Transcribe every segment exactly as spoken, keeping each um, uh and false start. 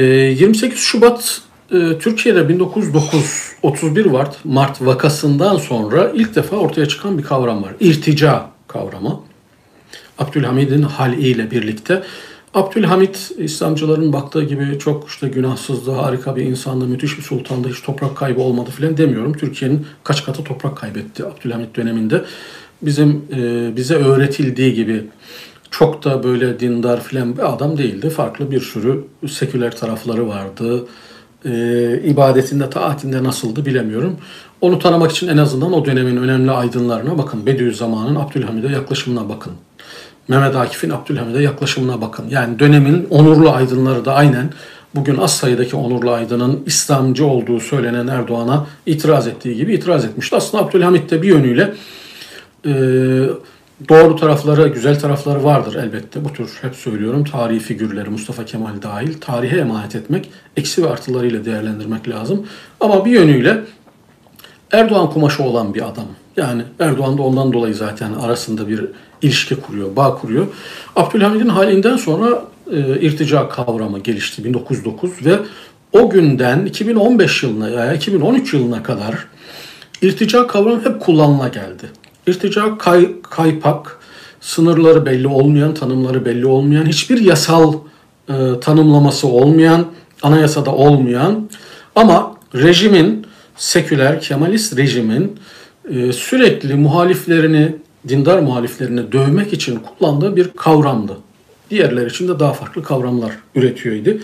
yirmi sekiz Şubat Türkiye'de bin dokuz yüz dokuz otuz bir Mart vakasından sonra ilk defa ortaya çıkan bir kavram var. İrtica kavramı. Abdülhamid'in haliyle birlikte. Abdülhamid, İslamcıların baktığı gibi çok işte günahsızdı, harika bir insandı, müthiş bir sultandı, hiç toprak kaybı olmadı filan demiyorum. Türkiye'nin kaç katı toprak kaybetti Abdülhamid döneminde. Bizim e, bize öğretildiği gibi çok da böyle dindar filan bir adam değildi. Farklı bir sürü seküler tarafları vardı. E, ibadetinde, taatinde nasıldı bilemiyorum. Onu tanımak için en azından o dönemin önemli aydınlarına bakın. Bediüzzaman'ın Abdülhamid'e yaklaşımına bakın. Mehmet Akif'in Abdülhamid'e yaklaşımına bakın. Yani dönemin onurlu aydınları da aynen bugün az sayıdaki onurlu aydının İslamcı olduğu söylenen Erdoğan'a itiraz ettiği gibi itiraz etmişti. Aslında Abdülhamid de bir yönüyle e, doğru tarafları, güzel tarafları vardır elbette. Bu tür hep söylüyorum tarihi figürleri Mustafa Kemal dahil tarihe emanet etmek, eksi ve artılarıyla değerlendirmek lazım. Ama bir yönüyle Erdoğan kumaşı olan bir adam. Yani Erdoğan da ondan dolayı zaten arasında bir ilişki kuruyor, bağ kuruyor. Abdülhamid'in halinden sonra e, irtica kavramı gelişti bin dokuz yüz dokuz ve o günden iki bin on beş yılına ya iki bin on üç yılına kadar irtica kavramı hep kullanıma geldi. İrtica kay, kaypak, sınırları belli olmayan, tanımları belli olmayan, hiçbir yasal e, tanımlaması olmayan, anayasada olmayan ama rejimin, seküler, Kemalist rejimin e, sürekli muhaliflerini, dindar muhaliflerini dövmek için kullandığı bir kavramdı. Diğerler için de daha farklı kavramlar üretiyordu.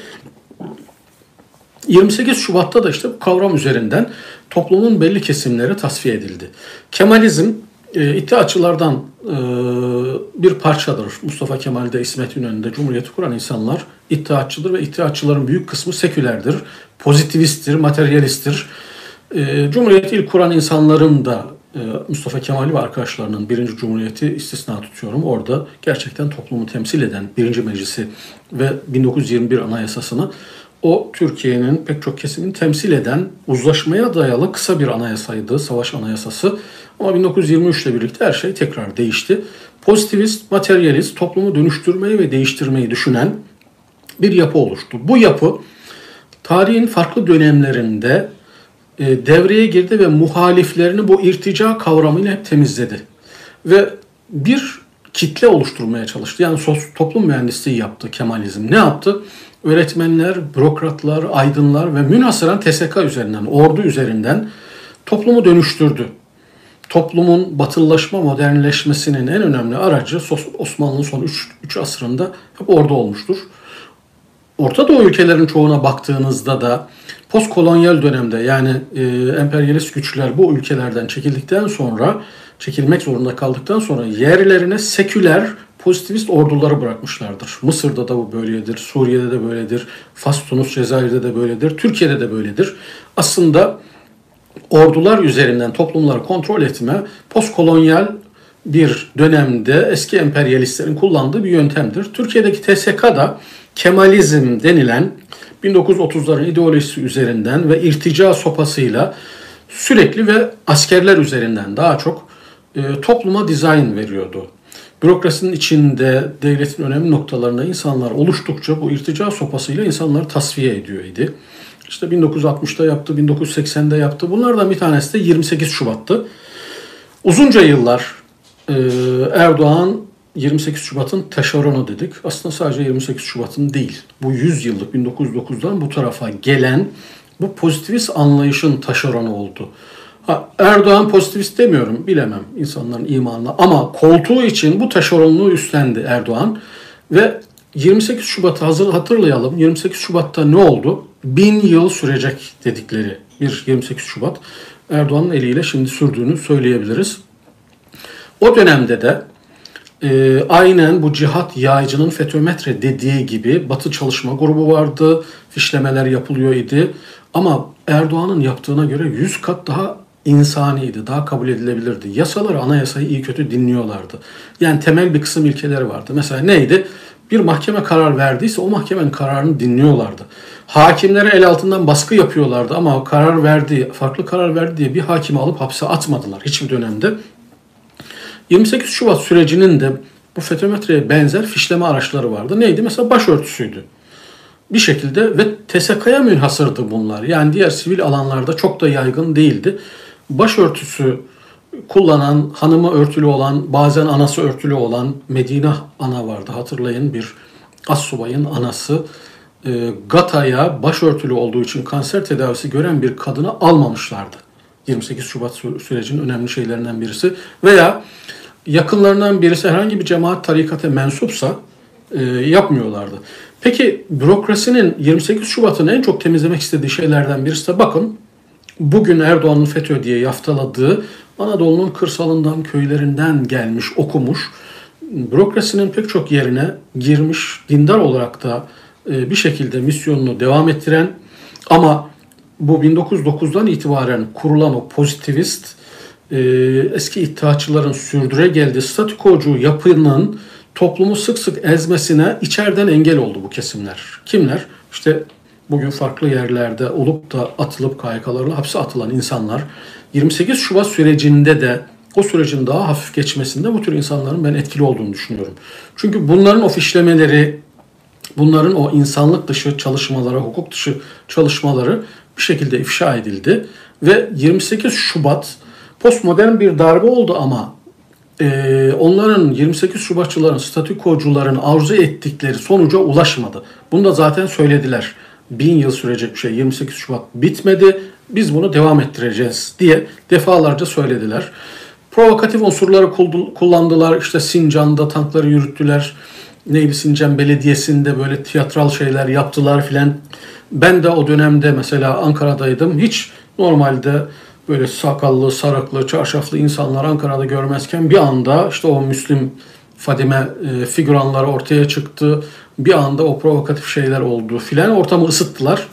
yirmi sekiz Şubat'ta da işte bu kavram üzerinden toplumun belli kesimleri tasfiye edildi. Kemalizm e, iddiaçılardan e, bir parçadır. Mustafa Kemal'de, İsmet İnönü'nde Cumhuriyeti kuran insanlar iddiaçıdır ve iddiaçıların büyük kısmı sekülerdir, pozitivisttir, materyalisttir. E, Cumhuriyeti ilk kuran insanların da Mustafa Kemal ve arkadaşlarının birinci Cumhuriyeti istisna tutuyorum. Orada gerçekten toplumu temsil eden birinci Meclisi ve bin dokuz yüz yirmi bir Anayasasını o Türkiye'nin pek çok kesimini temsil eden uzlaşmaya dayalı kısa bir anayasaydı. Savaş Anayasası. Ama bin dokuz yüz yirmi üç ile birlikte her şey tekrar değişti. Pozitivist, materyalist, toplumu dönüştürmeyi ve değiştirmeyi düşünen bir yapı oluştu. Bu yapı tarihin farklı dönemlerinde devreye girdi ve muhaliflerini bu irtica kavramıyla hep temizledi. Ve bir kitle oluşturmaya çalıştı. Yani toplum mühendisliği yaptı Kemalizm. Ne yaptı? Öğretmenler, bürokratlar, aydınlar ve münhasıran T S K üzerinden, ordu üzerinden toplumu dönüştürdü. Toplumun batılılaşma, modernleşmesinin en önemli aracı Osmanlı'nın son üç asrında hep ordu olmuştur. Orta Doğu ülkelerin çoğuna baktığınızda da postkolonyal dönemde yani e, emperyalist güçler bu ülkelerden çekildikten sonra, çekilmek zorunda kaldıktan sonra yerlerine seküler, pozitivist orduları bırakmışlardır. Mısır'da da bu böyledir, Suriye'de de böyledir, Fas, Tunus, Cezayir'de de böyledir, Türkiye'de de böyledir. Aslında ordular üzerinden toplumları kontrol etme postkolonyal bir dönemde eski emperyalistlerin kullandığı bir yöntemdir. Türkiye'deki T S K'da Kemalizm denilen bin dokuz yüz otuzların ideolojisi üzerinden ve irtica sopasıyla sürekli ve askerler üzerinden daha çok e, topluma dizayn veriyordu. Bürokrasinin içinde devletin önemli noktalarında insanlar oluştukça bu irtica sopasıyla insanları tasfiye ediyor idi. İşte bin dokuz yüz altmışta yaptı, bin dokuz yüz seksende yaptı. Bunlardan bir tanesi de yirmi sekiz Şubat'tı. Uzunca yıllar e, Erdoğan yirmi sekiz Şubat'ın teşarunu dedik. Aslında sadece yirmi sekiz Şubat'ın değil. Bu yüz yıllık bin dokuz yüz dokuzdan bu tarafa gelen bu pozitivist anlayışın taşeronu oldu. Ha, Erdoğan pozitivist demiyorum bilemem insanların imanına ama koltuğu için bu taşeronluğu üstlendi Erdoğan. Ve yirmi sekiz Şubat'ı hazır hatırlayalım. yirmi sekiz Şubat'ta ne oldu? Bin yıl sürecek dedikleri bir yirmi sekiz Şubat Erdoğan'ın eliyle şimdi sürdüğünü söyleyebiliriz. O dönemde de E, aynen bu Cihat Yayıcı'nın FETÖ-METRE dediği gibi Batı Çalışma Grubu vardı, fişlemeler yapılıyor idi. Ama Erdoğan'ın yaptığına göre yüz kat daha insaniydi, daha kabul edilebilirdi. Yasaları, anayasayı iyi kötü dinliyorlardı. Yani temel bir kısım ilkeleri vardı. Mesela neydi? Bir mahkeme karar verdiyse o mahkemenin kararını dinliyorlardı. Hakimlere el altından baskı yapıyorlardı ama karar verdi, farklı karar verdi diye bir hakimi alıp hapse atmadılar hiçbir dönemde. yirmi sekiz Şubat sürecinin de bu FETÖ-METRE'ye benzer fişleme araçları vardı. Neydi? Mesela başörtüsüydü. bir şekilde ve T S K'ya münhasırdı bunlar. Yani diğer sivil alanlarda çok da yaygın değildi. Başörtüsü kullanan, hanımı örtülü olan, bazen anası örtülü olan Medine ana vardı. Hatırlayın, bir assubayın anası Gata'ya başörtülü olduğu için kanser tedavisi gören bir kadını almamışlardı. yirmi sekiz Şubat sürecinin önemli şeylerinden birisi. Veya yakınlarından birisi herhangi bir cemaat, tarikate mensupsa e, yapmıyorlardı. Peki bürokrasinin yirmi sekiz Şubat'ın en çok temizlemek istediği şeylerden birisi de bakın bugün Erdoğan'ın FETÖ diye yaftaladığı Anadolu'nun kırsalından, köylerinden gelmiş, okumuş, bürokrasinin pek çok yerine girmiş, dindar olarak da e, bir şekilde misyonunu devam ettiren ama bu bin dokuz yüz dokuzdan itibaren kurulan o pozitivist, e, eski iddiaçıların sürdüre geldiği statükocu yapının toplumu sık sık ezmesine içeriden engel oldu bu kesimler. Kimler? İşte bugün farklı yerlerde olup da atılıp K H K'larla hapse atılan insanlar. yirmi sekiz Şubat sürecinde de o sürecin daha hafif geçmesinde bu tür insanların ben etkili olduğunu düşünüyorum. Çünkü bunların o fişlemeleri, bunların o insanlık dışı çalışmaları, hukuk dışı çalışmaları bir şekilde ifşa edildi. Ve yirmi sekiz Şubat postmodern bir darbe oldu ama e, onların yirmi sekiz Şubatçıların, statükocuların arzu ettikleri sonuca ulaşmadı. Bunu da zaten söylediler. Bin yıl sürecek bir şey. yirmi sekiz Şubat bitmedi. Biz bunu devam ettireceğiz diye defalarca söylediler. Provokatif unsurları kullandılar. İşte Sincan'da tankları yürüttüler. Neydi, Sincan Belediyesi'nde böyle tiyatral şeyler yaptılar filan. Ben de o dönemde mesela Ankara'daydım. Hiç normalde böyle sakallı, sarıklı, çarşaflı insanlar Ankara'da görmezken bir anda işte o Müslüm Fadime figüranları ortaya çıktı. Bir anda o provokatif şeyler oldu filan. Ortamı ısıttılar.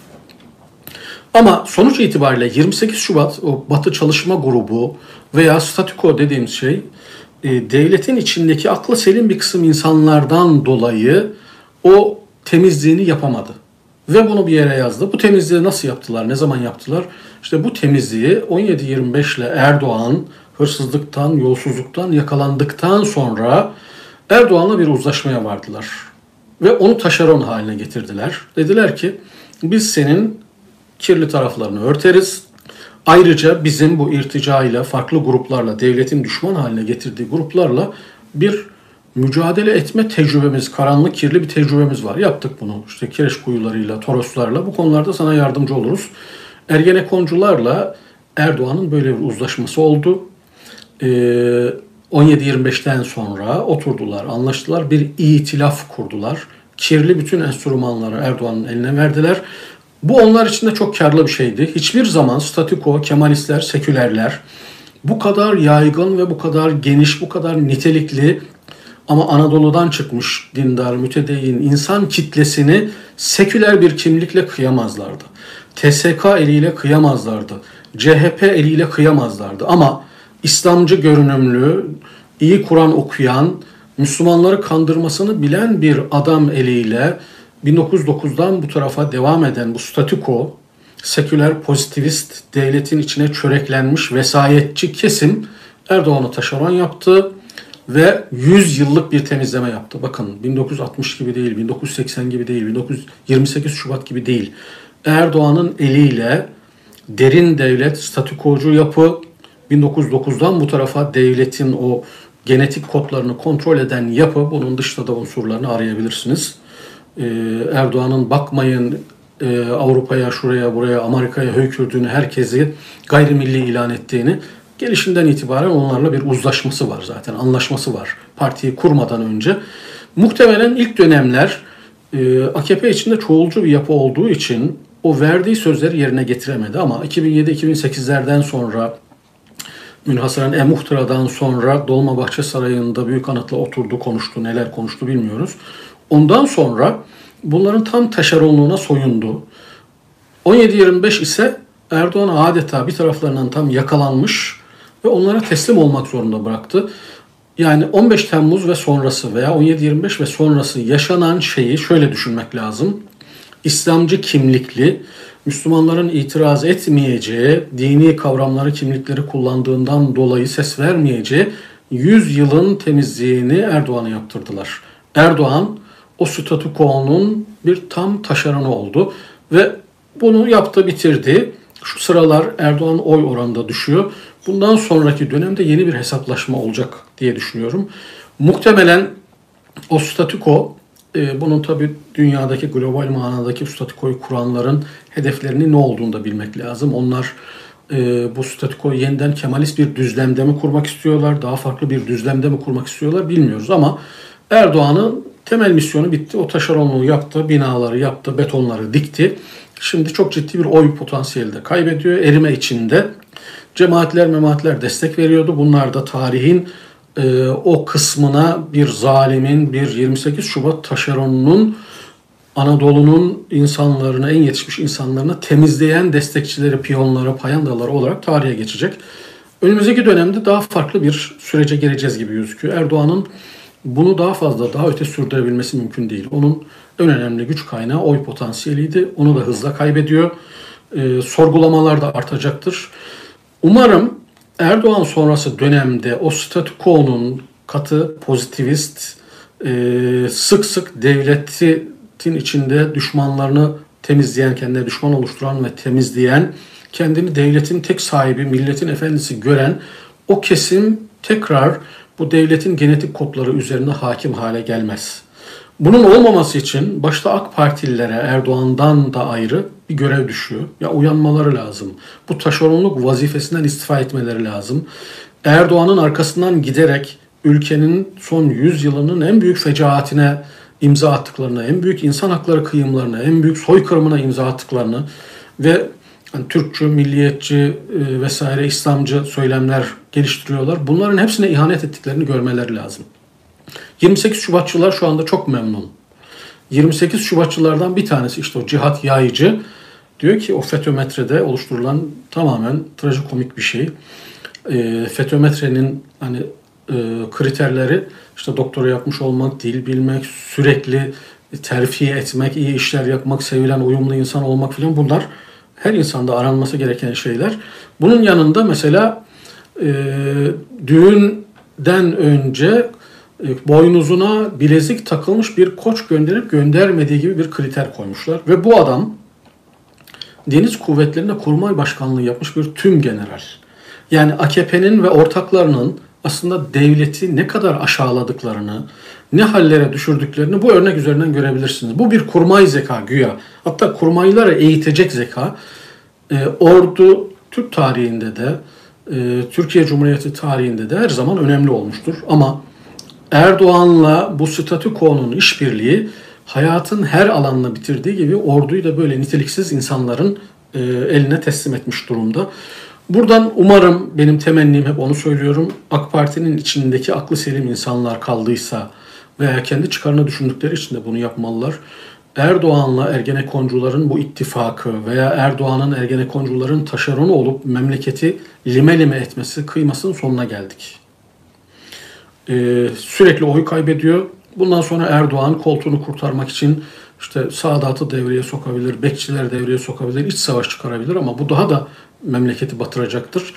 Ama sonuç itibariyle yirmi sekiz Şubat o Batı Çalışma Grubu veya statüko dediğimiz şey devletin içindeki aklı selim bir kısım insanlardan dolayı o temizliğini yapamadı. Ve bunu bir yere yazdı. Bu temizliği nasıl yaptılar? Ne zaman yaptılar? İşte bu temizliği on yedi yirmi beş ile Erdoğan hırsızlıktan, yolsuzluktan yakalandıktan sonra Erdoğan'la bir uzlaşmaya vardılar. Ve onu taşeron haline getirdiler. Dediler ki biz senin kirli taraflarını örteriz. Ayrıca bizim bu irtica ile, farklı gruplarla, devletin düşman haline getirdiği gruplarla bir mücadele etme tecrübemiz, karanlık kirli bir tecrübemiz var. Yaptık bunu işte kireç kuyularıyla, toroslarla, bu konularda sana yardımcı oluruz. Ergenekoncularla Erdoğan'ın böyle bir uzlaşması oldu. Ee, on yedi yirmi beşten sonra oturdular, anlaştılar, bir itilaf kurdular. Kirli bütün enstrümanları Erdoğan'ın eline verdiler. Bu onlar için de çok karlı bir şeydi. Hiçbir zaman statüko, Kemalistler, sekülerler bu kadar yaygın ve bu kadar geniş, bu kadar nitelikli ama Anadolu'dan çıkmış dindar, mütedeyyin insan kitlesini seküler bir kimlikle kıyamazlardı. T S K eliyle kıyamazlardı. C H P eliyle kıyamazlardı. Ama İslamcı görünümlü, iyi Kur'an okuyan, Müslümanları kandırmasını bilen bir adam eliyle bin dokuz yüz dokuzdan bu tarafa devam eden bu statüko, seküler, pozitivist, devletin içine çöreklenmiş vesayetçi kesim Erdoğan'ı taşeron yaptı ve yüz yıllık bir temizleme yaptı. Bakın bin dokuz yüz altmış gibi değil, bin dokuz yüz seksen gibi değil, yirmi sekiz Şubat gibi değil. Erdoğan'ın eliyle derin devlet, statükocu yapı, bin dokuz yüz dokuzdan bu tarafa devletin o genetik kodlarını kontrol eden yapı, bunun dışta da unsurlarını arayabilirsiniz. Ee, Erdoğan'ın bakmayın e, Avrupa'ya, şuraya, buraya, Amerika'ya höykürdüğünü, herkesi gayrimilli ilan ettiğini, gelişinden itibaren onlarla bir uzlaşması var zaten, anlaşması var partiyi kurmadan önce. Muhtemelen ilk dönemler e, A K P içinde çoğulcu bir yapı olduğu için o verdiği sözleri yerine getiremedi ama iki bin yedi iki bin sekizlerden sonra, münhasıran E-Muhtıra'dan sonra Dolmabahçe Sarayı'nda Büyük Anıt'la oturdu, konuştu, neler konuştu bilmiyoruz. Ondan sonra bunların tam taşeronluğuna soyundu. on yedi yirmi beş ise Erdoğan adeta bir taraflarından tam yakalanmış ve onlara teslim olmak zorunda bıraktı. Yani on beş Temmuz ve sonrası veya on yedi yirmi beş ve sonrası yaşanan şeyi şöyle düşünmek lazım. İslamcı kimlikli, Müslümanların itiraz etmeyeceği, dini kavramları, kimlikleri kullandığından dolayı ses vermeyeceği yüz yılın temizliğini Erdoğan'a yaptırdılar. Erdoğan o statü quo'nun bir tam taşeranı oldu ve bunu yaptı, bitirdi. Şu sıralar Erdoğan oy oranında düşüyor. Bundan sonraki dönemde yeni bir hesaplaşma olacak diye düşünüyorum. Muhtemelen o statü quo, e, bunun tabii dünyadaki global manadaki statü quo'yu kuranların hedeflerinin ne olduğunu da bilmek lazım. Onlar e, bu statü quo'yu yeniden Kemalist bir düzlemde mi kurmak istiyorlar, daha farklı bir düzlemde mi kurmak istiyorlar bilmiyoruz ama Erdoğan'ın temel misyonu bitti. O taşeronluğu yaptı, binaları yaptı, betonları dikti. Şimdi çok ciddi bir oy potansiyeli de kaybediyor. Erime içinde cemaatler, memaatler destek veriyordu. Bunlar da tarihin e, o kısmına bir zalimin, bir yirmi sekiz Şubat taşeronunun Anadolu'nun insanlarına, en yetişmiş insanlarına temizleyen destekçileri, piyonlara, payandalara olarak tarihe geçecek. Önümüzdeki dönemde daha farklı bir sürece gireceğiz gibi gözüküyor. Erdoğan'ın bunu daha fazla, daha öte sürdürebilmesi mümkün değil. Onun en önemli güç kaynağı oy potansiyeliydi. Onu da hızla kaybediyor. E, sorgulamalar da artacaktır. Umarım Erdoğan sonrası dönemde o statü quo'nun katı, pozitivist, e, sık sık devletin içinde düşmanlarını temizleyen, kendine düşman oluşturan ve temizleyen, kendini devletin tek sahibi, milletin efendisi gören o kesim tekrar bu devletin genetik kodları üzerine hakim hale gelmez. Bunun olmaması için başta AK Partililere, Erdoğan'dan da ayrı bir görev düşüyor. Ya uyanmaları lazım. Bu taşeronluk vazifesinden istifa etmeleri lazım. Erdoğan'ın arkasından giderek ülkenin son yüz yılının en büyük fecaatine imza attıklarını, en büyük insan hakları kıyımlarına, en büyük soykırımına imza attıklarını ve yani Türkçü, milliyetçi e, vesaire İslamcı söylemler geliştiriyorlar. Bunların hepsine ihanet ettiklerini görmeleri lazım. yirmi sekiz Şubatçılar şu anda çok memnun. yirmi sekiz Şubatçılardan bir tanesi işte o Cihat Yayıcı. Diyor ki o FETÖ-Metre'de oluşturulan tamamen trajikomik bir şey. E, FETÖ-Metre'nin hani e, kriterleri işte doktora yapmış olmak, dil bilmek, sürekli terfiye etmek, iyi işler yapmak, sevilen, uyumlu insan olmak filan bunlar. Her insanda aranması gereken şeyler. Bunun yanında mesela e, düğünden önce e, boynuzuna bilezik takılmış bir koç gönderip göndermediği gibi bir kriter koymuşlar. Ve bu adam Deniz Kuvvetleri'nde Kurmay Başkanlığı yapmış bir tüm general. Yani A K P'nin ve ortaklarının aslında devleti ne kadar aşağıladıklarını, ne hallere düşürdüklerini bu örnek üzerinden görebilirsiniz. Bu bir kurmay zeka güya. Hatta kurmaylara eğitecek zeka. E, ordu Türk tarihinde de, e, Türkiye Cumhuriyeti tarihinde de her zaman önemli olmuştur. Ama Erdoğan'la bu statü quo'nun işbirliği hayatın her alanını bitirdiği gibi orduyu da böyle niteliksiz insanların e, eline teslim etmiş durumda. Buradan umarım, benim temennim hep onu söylüyorum, AK Parti'nin içindeki aklı selim insanlar kaldıysa veya kendi çıkarını düşündükleri için de bunu yapmalılar. Erdoğan'la Ergenekoncuların bu ittifakı veya Erdoğan'ın Ergenekoncuların taşeronu olup memleketi lime lime etmesi, kıymasının sonuna geldik. Ee, sürekli oy kaybediyor. Bundan sonra Erdoğan koltuğunu kurtarmak için işte Saadet'i devreye sokabilir, Bekçiler devreye sokabilir, iç savaş çıkarabilir ama bu daha da memleketi batıracaktır.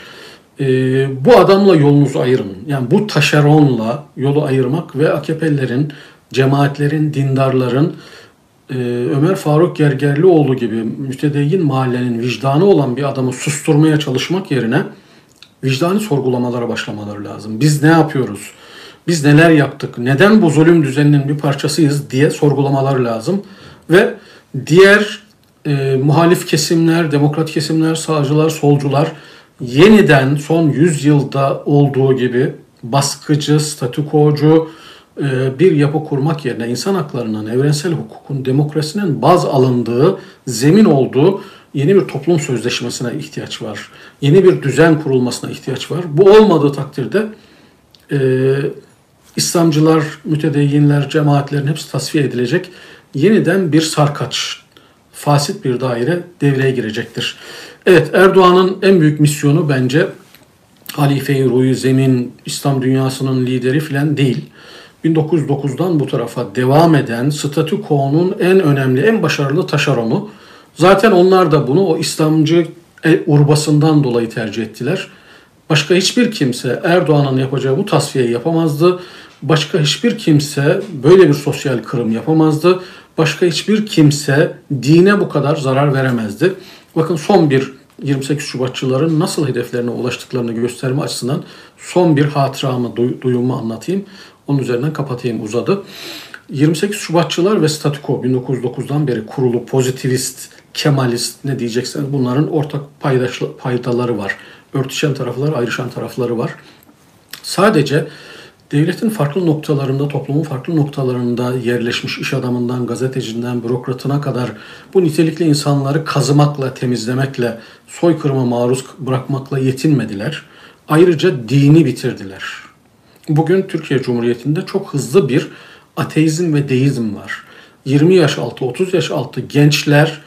Ee, bu adamla yolunuzu ayırın. Yani bu taşeronla yolu ayırmak ve A K P'lilerin, cemaatlerin, dindarların, e, Ömer Faruk Gergerlioğlu gibi mütedeyyin mahallenin vicdanı olan bir adamı susturmaya çalışmak yerine vicdani sorgulamalara başlamaları lazım. Biz ne yapıyoruz? Biz neler yaptık? Neden bu zulüm düzeninin bir parçasıyız diye sorgulamaları lazım. Ve diğer e, muhalif kesimler, demokrat kesimler, sağcılar, solcular yeniden son yüz yılda olduğu gibi baskıcı, statükocu e, bir yapı kurmak yerine insan haklarının, evrensel hukukun, demokrasinin baz alındığı, zemin olduğu yeni bir toplum sözleşmesine ihtiyaç var. Yeni bir düzen kurulmasına ihtiyaç var. Bu olmadığı takdirde e, İslamcılar, mütedeyyinler, cemaatlerin hepsi tasfiye edilecek. Yeniden bir sarkaç, fasit bir daire devreye girecektir. Evet, Erdoğan'ın en büyük misyonu bence Halife-i Ruhi Zemin, İslam dünyasının lideri filan değil. bin dokuz yüz dokuzdan bu tarafa devam eden statü quo'nun en önemli, en başarılı taşeronu. Zaten onlar da bunu o İslamcı urbasından dolayı tercih ettiler. Başka hiçbir kimse Erdoğan'ın yapacağı bu tasfiyeyi yapamazdı. Başka hiçbir kimse böyle bir sosyal kırım yapamazdı. Başka hiçbir kimse dine bu kadar zarar veremezdi. Bakın son bir yirmi sekiz Şubatçıların nasıl hedeflerine ulaştıklarını gösterme açısından son bir hatıramı, duyumu anlatayım. Onun üzerinden kapatayım, uzadı. yirmi sekiz Şubatçılar ve statüko bin dokuz yüz dokuzdan beri kurulu pozitivist, Kemalist ne diyecekseniz bunların ortak paydaları var. Örtüşen tarafları, ayrışan tarafları var. Sadece devletin farklı noktalarında, toplumun farklı noktalarında yerleşmiş iş adamından, gazetecinden, bürokratına kadar bu nitelikli insanları kazımakla, temizlemekle, soykırıma maruz bırakmakla yetinmediler. Ayrıca dini bitirdiler. Bugün Türkiye Cumhuriyeti'nde çok hızlı bir ateizm ve deizm var. yirmi yaş altı, otuz yaş altı gençler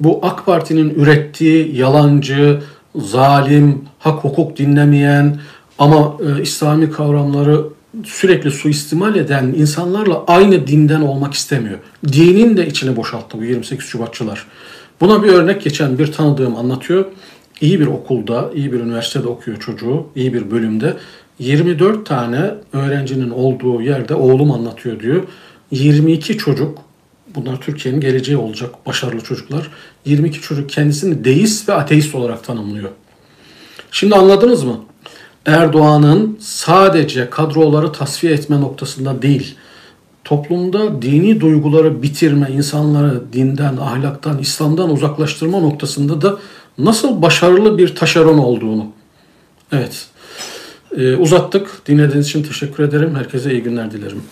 bu A K Parti'nin ürettiği yalancı, zalim, hak hukuk dinlemeyen ama e, İslami kavramları sürekli suistimal eden insanlarla aynı dinden olmak istemiyor. Dinin de içini boşalttı bu yirmi sekiz Şubatçılar. Buna bir örnek geçen bir tanıdığım anlatıyor. İyi bir okulda, iyi bir üniversitede okuyor çocuğu, iyi bir bölümde. yirmi dört tane öğrencinin olduğu yerde oğlum anlatıyor diyor. yirmi iki çocuk, bunlar Türkiye'nin geleceği olacak başarılı çocuklar. yirmi iki çocuk kendisini deist ve ateist olarak tanımlıyor. Şimdi anladınız mı? Erdoğan'ın sadece kadroları tasfiye etme noktasında değil, toplumda dini duyguları bitirme, insanları dinden, ahlaktan, İslam'dan uzaklaştırma noktasında da nasıl başarılı bir taşeron olduğunu. Evet, ee, uzattık. Dinlediğiniz için teşekkür ederim. Herkese iyi günler dilerim.